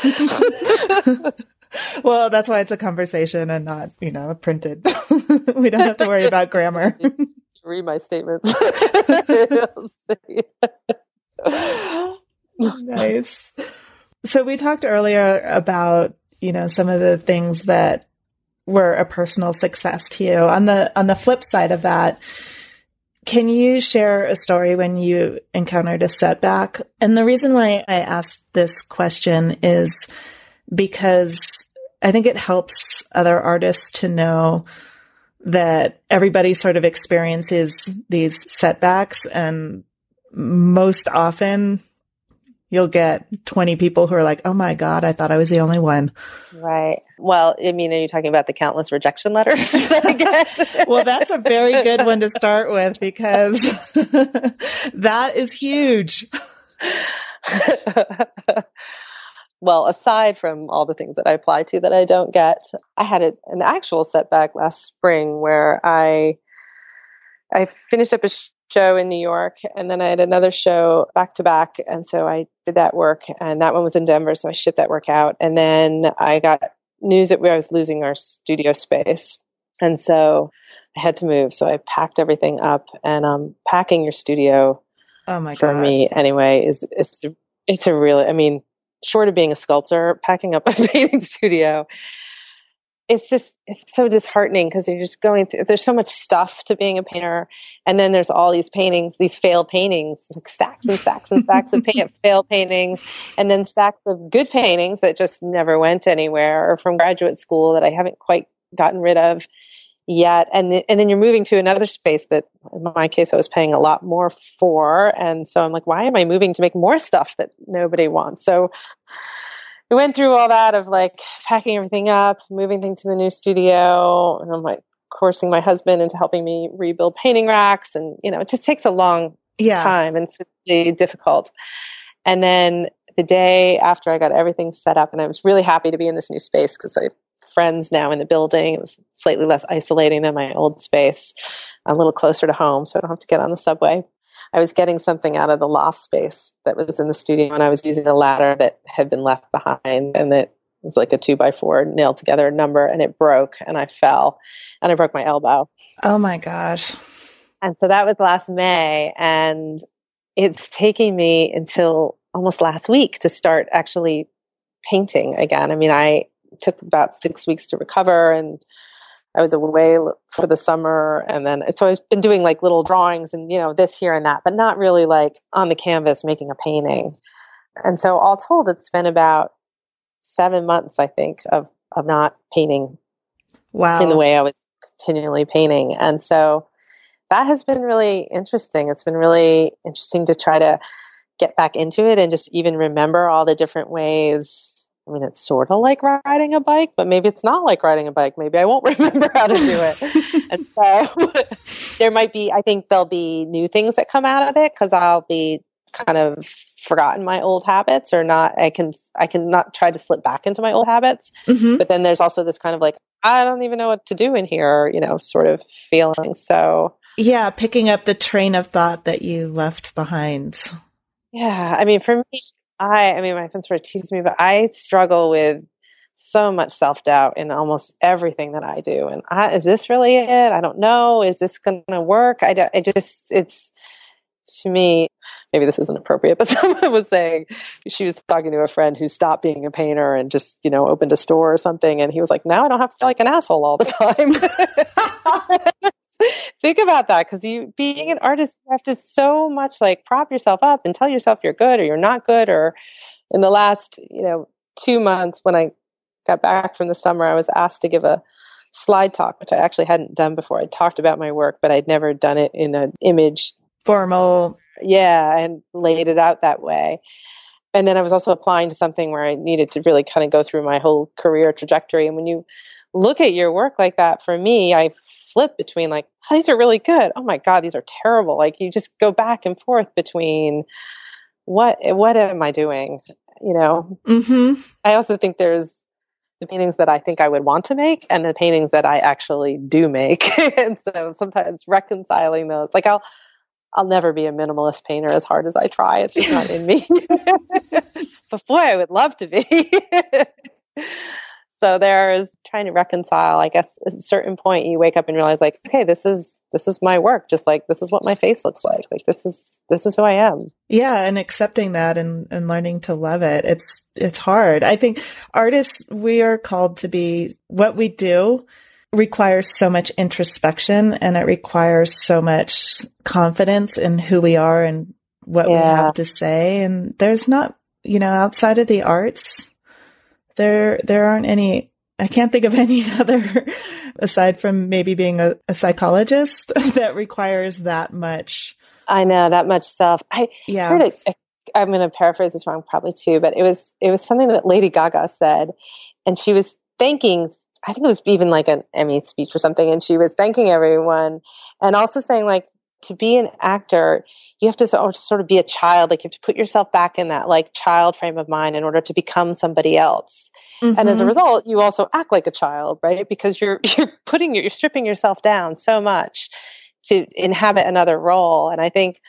Well, that's why it's a conversation and not, printed. We don't have to worry about grammar. Read my statements. Nice. So we talked earlier about, some of the things that were a personal success to you. On the flip side of that, can you share a story when you encountered a setback? And the reason why I asked this question is because I think it helps other artists to know that everybody sort of experiences these setbacks, and most often you'll get 20 people who are like, oh my God, I thought I was the only one. Right. Well, are you talking about the countless rejection letters? I guess? Well, that's a very good one to start with because that is huge. Well, aside from all the things that I apply to that I don't get, I had an actual setback last spring where I finished up a show in New York and then I had another show back to back. And so I did that work and that one was in Denver. So I shipped that work out. And then I got news that I was losing our studio space. And so I had to move. So I packed everything up, and packing your studio for me anyway it's a really, short of being a sculptor, packing up a painting studio, it's so disheartening because you're just going through, there's so much stuff to being a painter. And then there's all these paintings, these failed paintings, like stacks and stacks and stacks of failed paintings, and then stacks of good paintings that just never went anywhere or from graduate school that I haven't quite gotten rid of yet. And then you're moving to another space that in my case, I was paying a lot more for. And so I'm like, why am I moving to make more stuff that nobody wants? So we went through all that of like packing everything up, moving things to the new studio. And I'm like coercing my husband into helping me rebuild painting racks. And, it just takes a long time and physically difficult. And then the day after I got everything set up, and I was really happy to be in this new space because I friends now in the building. It was slightly less isolating than my old space, a little closer to home, so I don't have to get on the subway. I was getting something out of the loft space that was in the studio, and I was using a ladder that had been left behind, and it was like a 2x4 nailed together number, and it broke, and I fell, and I broke my elbow. Oh my gosh. And so that was last May, and it's taking me until almost last week to start actually painting again. I took about 6 weeks to recover, and I was away for the summer, and then so I've been doing like little drawings and, you know, this here and that, but not really like on the canvas making a painting. And so all told, it's been about 7 months, I think, of not painting. Wow. In the way I was continually painting. And so that has been really interesting. It's been really interesting to try to get back into it and just even remember all the different ways. I mean, it's sort of like riding a bike, but maybe it's not like riding a bike. Maybe I won't remember how to do it. And so there might be, I think there'll be new things that come out of it because I'll be kind of forgotten my old habits or not. I can not try to slip back into my old habits. Mm-hmm. But then there's also this kind of like, I don't even know what to do in here, you know, sort of feeling. So yeah, picking up the train of thought that you left behind. Yeah. I mean, for me, I mean, my friends sort of tease me, but I struggle with so much self-doubt in almost everything that I do. And is this really it? I don't know. Is this going to work? It's to me, maybe this isn't appropriate, but someone was saying, she was talking to a friend who stopped being a painter and just, you know, opened a store or something. And he was like, now I don't have to feel like an asshole all the time. Think about that, because you being an artist, you have to so much like prop yourself up and tell yourself you're good or you're not good. Or in the last, you know, 2 months when I got back from the summer, I was asked to give a slide talk, which I actually hadn't done before. I talked about my work, but I'd never done it in an image formal. Yeah, and laid it out that way. And then I was also applying to something where I needed to really kind of go through my whole career trajectory. And when you look at your work like that, for me, I flip between like, oh, these are really good. Oh my God, these are terrible. Like you just go back and forth between what am I doing? You know, mm-hmm. I also think there's the paintings that I think I would want to make and the paintings that I actually do make. And so sometimes reconciling those, like I'll never be a minimalist painter as hard as I try. It's just not in me. But boy, I would love to be. So there's trying to reconcile, I guess, at a certain point you wake up and realize like, okay, this is my work. Just like, this is what my face looks like. Like this is who I am. Yeah. And accepting that and learning to love it. It's hard. I think artists, we are called to be, what we do requires so much introspection and it requires so much confidence in who we are and what we have to say. And there's not, you know, outside of the arts, There aren't any, I can't think of any other, aside from maybe being a psychologist, that requires that much. I know, that much self. I heard it, I'm going to paraphrase this wrong probably too, but it was something that Lady Gaga said, and she was thanking, I think it was even like an Emmy speech or something, and she was thanking everyone and also saying like, to be an actor, you have to sort of be a child. Like you have to put yourself back in that like child frame of mind in order to become somebody else. Mm-hmm. And as a result, you also act like a child, right? Because you're stripping yourself down so much to inhabit another role. And I think,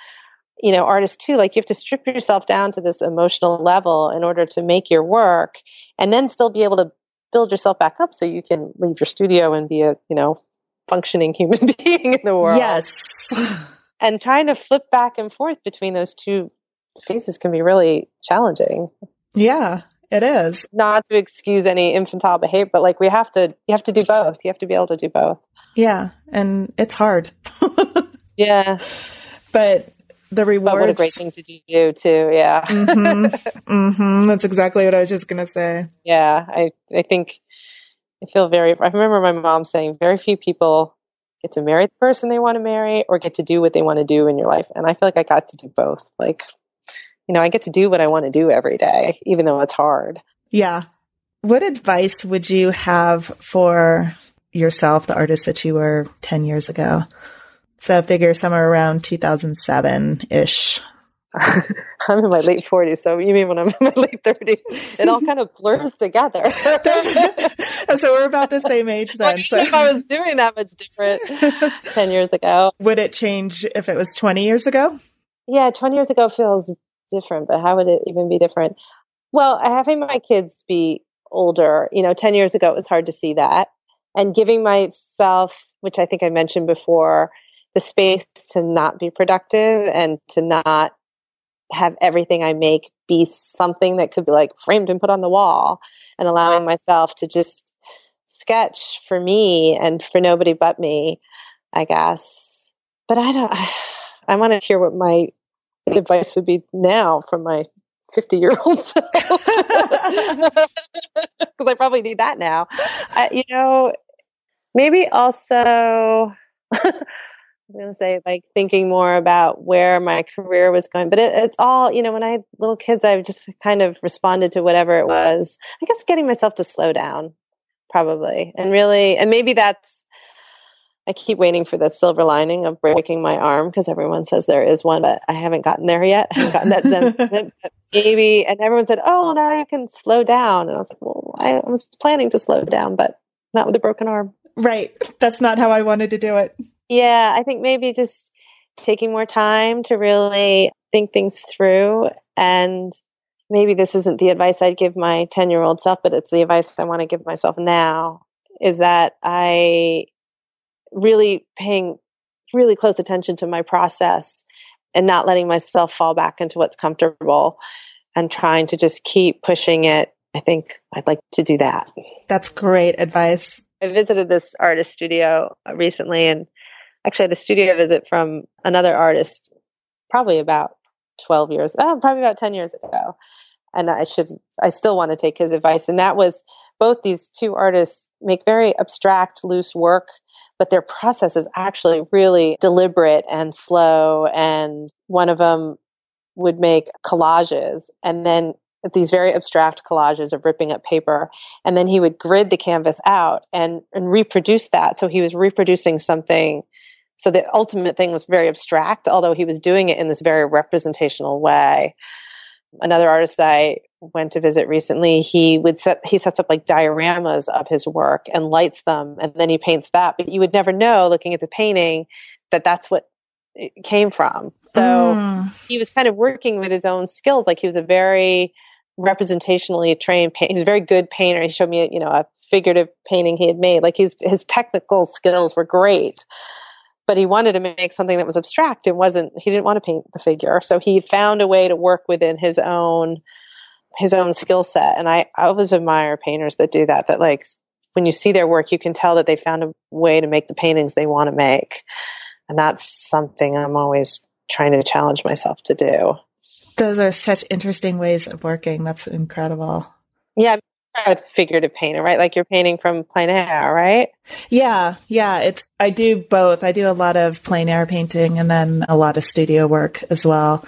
you know, artists too, like you have to strip yourself down to this emotional level in order to make your work and then still be able to build yourself back up so you can leave your studio and be a, you know, functioning human being in the world. Yes. And trying to flip back and forth between those two phases can be really challenging. Yeah, it is. Not to excuse any infantile behavior, but like you have to do both. You have to be able to do both. Yeah. And it's hard. Yeah. But the rewards. But what a great thing to do too. Yeah. Mm-hmm. Mm-hmm. That's exactly what I was just going to say. Yeah. I think I remember my mom saying very few people get to marry the person they want to marry or get to do what they want to do in your life. And I feel like I got to do both. Like, you know, I get to do what I want to do every day, even though it's hard. Yeah. What advice would you have for yourself, the artist that you were 10 years ago? So I figure somewhere around 2007-ish. I'm in my late 40s, so you mean when I'm in my late 30s, it all kind of blurs together. So we're about the same age then. So. If I was doing that much different 10 years ago. Would it change if it was 20 years ago? Yeah, 20 years ago feels different, but how would it even be different? Well, having my kids be older, you know, 10 years ago, it was hard to see that. And giving myself, which I think I mentioned before, the space to not be productive and to not have everything I make be something that could be like framed and put on the wall, and allowing myself to just sketch for me and for nobody but me, I guess. But I want to hear what my advice would be now from my 50-year-old self, because I probably need that now. Maybe also I was going to say, like, thinking more about where my career was going. But it's all, when I had little kids, I just kind of responded to whatever it was. I guess getting myself to slow down, probably. And really, and maybe that's, I keep waiting for the silver lining of breaking my arm, because everyone says there is one, but I haven't gotten there yet. I haven't gotten that sense of it. But maybe, and everyone said, oh, well, now you can slow down. And I was like, well, I was planning to slow down, but not with a broken arm. Right. That's not how I wanted to do it. Yeah, I think maybe just taking more time to really think things through. And maybe this isn't the advice I'd give my 10-year-old self, but it's the advice I want to give myself now, is that I really paying really close attention to my process and not letting myself fall back into what's comfortable and trying to just keep pushing it. I think I'd like to do that. That's great advice. I visited this artist studio recently, and actually had a studio visit from another artist probably about 10 years ago. And I still want to take his advice. And that was, both these two artists make very abstract, loose work, but their process is actually really deliberate and slow. And one of them would make collages, and then these very abstract collages of ripping up paper. And then he would grid the canvas out and reproduce that. So he was reproducing something. So the ultimate thing was very abstract, although he was doing it in this very representational way. Another artist I went to visit recently, he sets up like dioramas of his work and lights them, and then he paints that. But you would never know, looking at the painting, that that's what it came from. So he was kind of working with his own skills. Like, he was a very representationally trained painter. He was a very good painter. He showed me, a figurative painting he had made. Like, his technical skills were great, but he wanted to make something that was abstract. He didn't want to paint the figure. So he found a way to work within his own skill set. And I always admire painters that do that, that, like, when you see their work, you can tell that they found a way to make the paintings they want to make. And that's something I'm always trying to challenge myself to do. Those are such interesting ways of working. That's incredible. Yeah. A figurative painter, right? Like, you're painting from plein air, right? Yeah. Yeah. I do both. I do a lot of plein air painting and then a lot of studio work as well.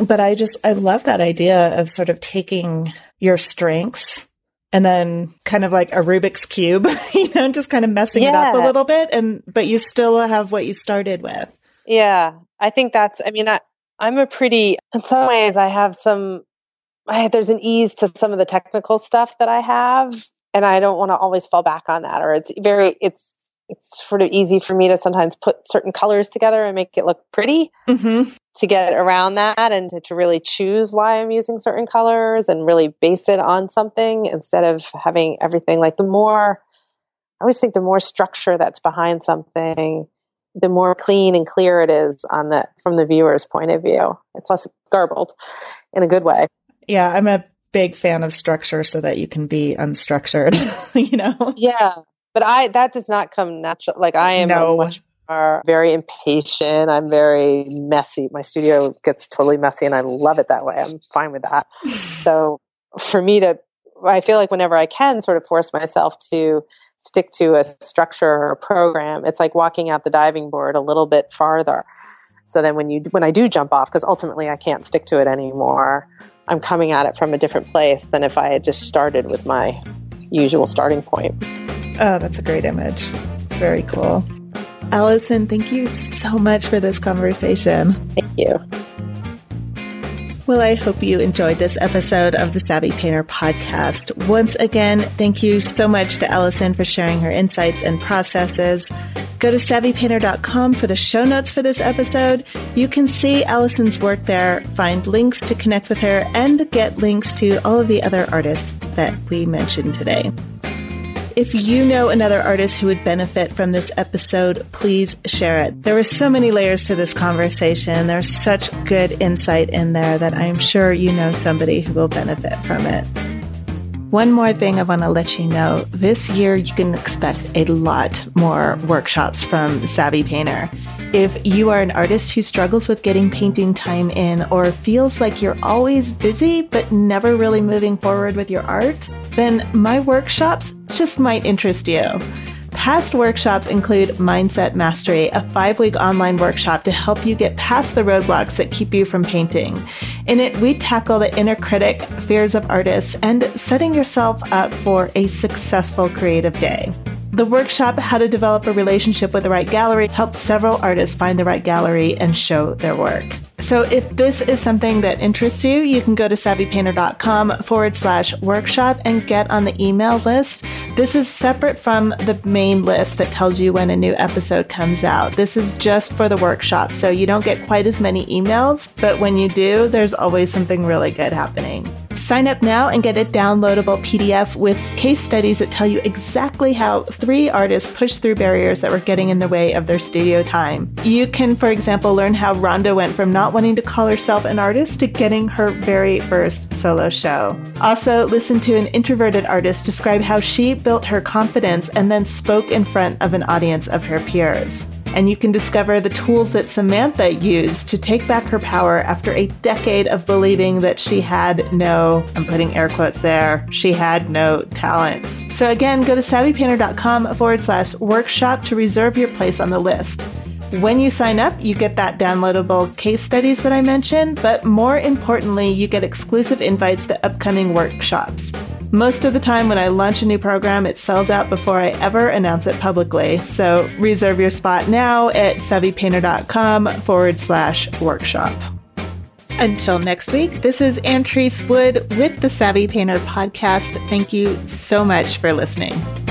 But I love that idea of sort of taking your strengths and then kind of like a Rubik's Cube, just kind of messing it up a little bit. But you still have what you started with. Yeah. I think that's, I'm a pretty, in some ways I have there's an ease to some of the technical stuff that I have, and I don't want to always fall back on that. Or it's sort of easy for me to sometimes put certain colors together and make it look pretty to get around that, and to really choose why I'm using certain colors and really base it on something instead of having everything. Like, I always think the more structure that's behind something, the more clean and clear it is from the viewer's point of view. It's less garbled in a good way. Yeah. I'm a big fan of structure so that you can be unstructured, Yeah. But that does not come natural. Like, I am much more very impatient. I'm very messy. My studio gets totally messy, and I love it that way. I'm fine with that. So for me I feel like whenever I can sort of force myself to stick to a structure or a program, it's like walking out the diving board a little bit farther. So then when I do jump off, because ultimately I can't stick to it anymore, I'm coming at it from a different place than if I had just started with my usual starting point. Oh, that's a great image. Very cool. Allison, thank you so much for this conversation. Thank you. Well, I hope you enjoyed this episode of the Savvy Painter podcast. Once again, thank you so much to Allison for sharing her insights and processes. Go to SavvyPainter.com for the show notes for this episode. You can see Allison's work there, find links to connect with her, and get links to all of the other artists that we mentioned today. If you know another artist who would benefit from this episode, please share it. There were so many layers to this conversation. There's such good insight in there that I'm sure you know somebody who will benefit from it. One more thing I want to let you know. This year, you can expect a lot more workshops from Savvy Painter. If you are an artist who struggles with getting painting time in or feels like you're always busy but never really moving forward with your art, then my workshops just might interest you. Past workshops include Mindset Mastery, a 5-week online workshop to help you get past the roadblocks that keep you from painting. In it, we tackle the inner critic, fears of artists, and setting yourself up for a successful creative day. The workshop, How to Develop a Relationship with the Right Gallery, helped several artists find the right gallery and show their work. So if this is something that interests you, you can go to SavvyPainter.com/workshop and get on the email list. This is separate from the main list that tells you when a new episode comes out. This is just for the workshop, so you don't get quite as many emails, but when you do, there's always something really good happening. Sign up now and get a downloadable PDF with case studies that tell you exactly how 3 artists pushed through barriers that were getting in the way of their studio time. You can, for example, learn how Rhonda went from not wanting to call herself an artist to getting her very first solo show. Also, listen to an introverted artist describe how she built her confidence and then spoke in front of an audience of her peers. And you can discover the tools that Samantha used to take back her power after a decade of believing that she had no, I'm putting air quotes there, she had no talent. So again, go to SavvyPainter.com/workshop to reserve your place on the list. When you sign up, you get that downloadable case studies that I mentioned, but more importantly, you get exclusive invites to upcoming workshops. Most of the time when I launch a new program, it sells out before I ever announce it publicly. So reserve your spot now at SavvyPainter.com/workshop. Until next week, this is Antrese Wood with the Savvy Painter Podcast. Thank you so much for listening.